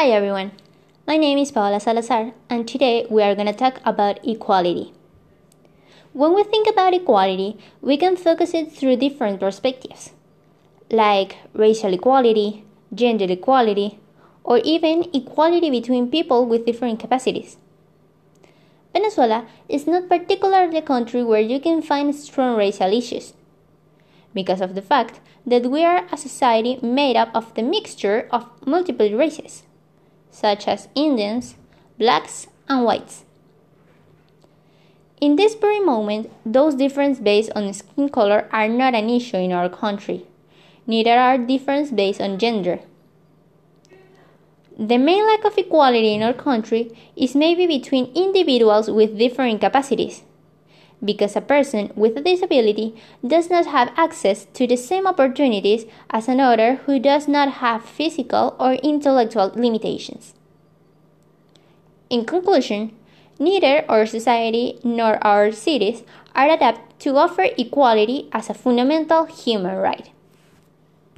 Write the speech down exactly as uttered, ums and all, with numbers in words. Hi everyone, my name is Paola Salazar and today we are going to talk about equality. When we think about equality, we can focus it through different perspectives, like racial equality, gender equality, or even equality between people with different capacities. Venezuela is not particularly a country where you can find strong racial issues, because of the fact that we are a society made up of the mixture of multiple races, such as Indians, blacks, and whites. In this very moment, those differences based on skin color are not an issue in our country, neither are differences based on gender. The main lack of equality in our country is maybe between individuals with different capacities, because a person with a disability does not have access to the same opportunities as another who does not have physical or intellectual limitations. In conclusion, neither our society nor our cities are adapted to offer equality as a fundamental human right.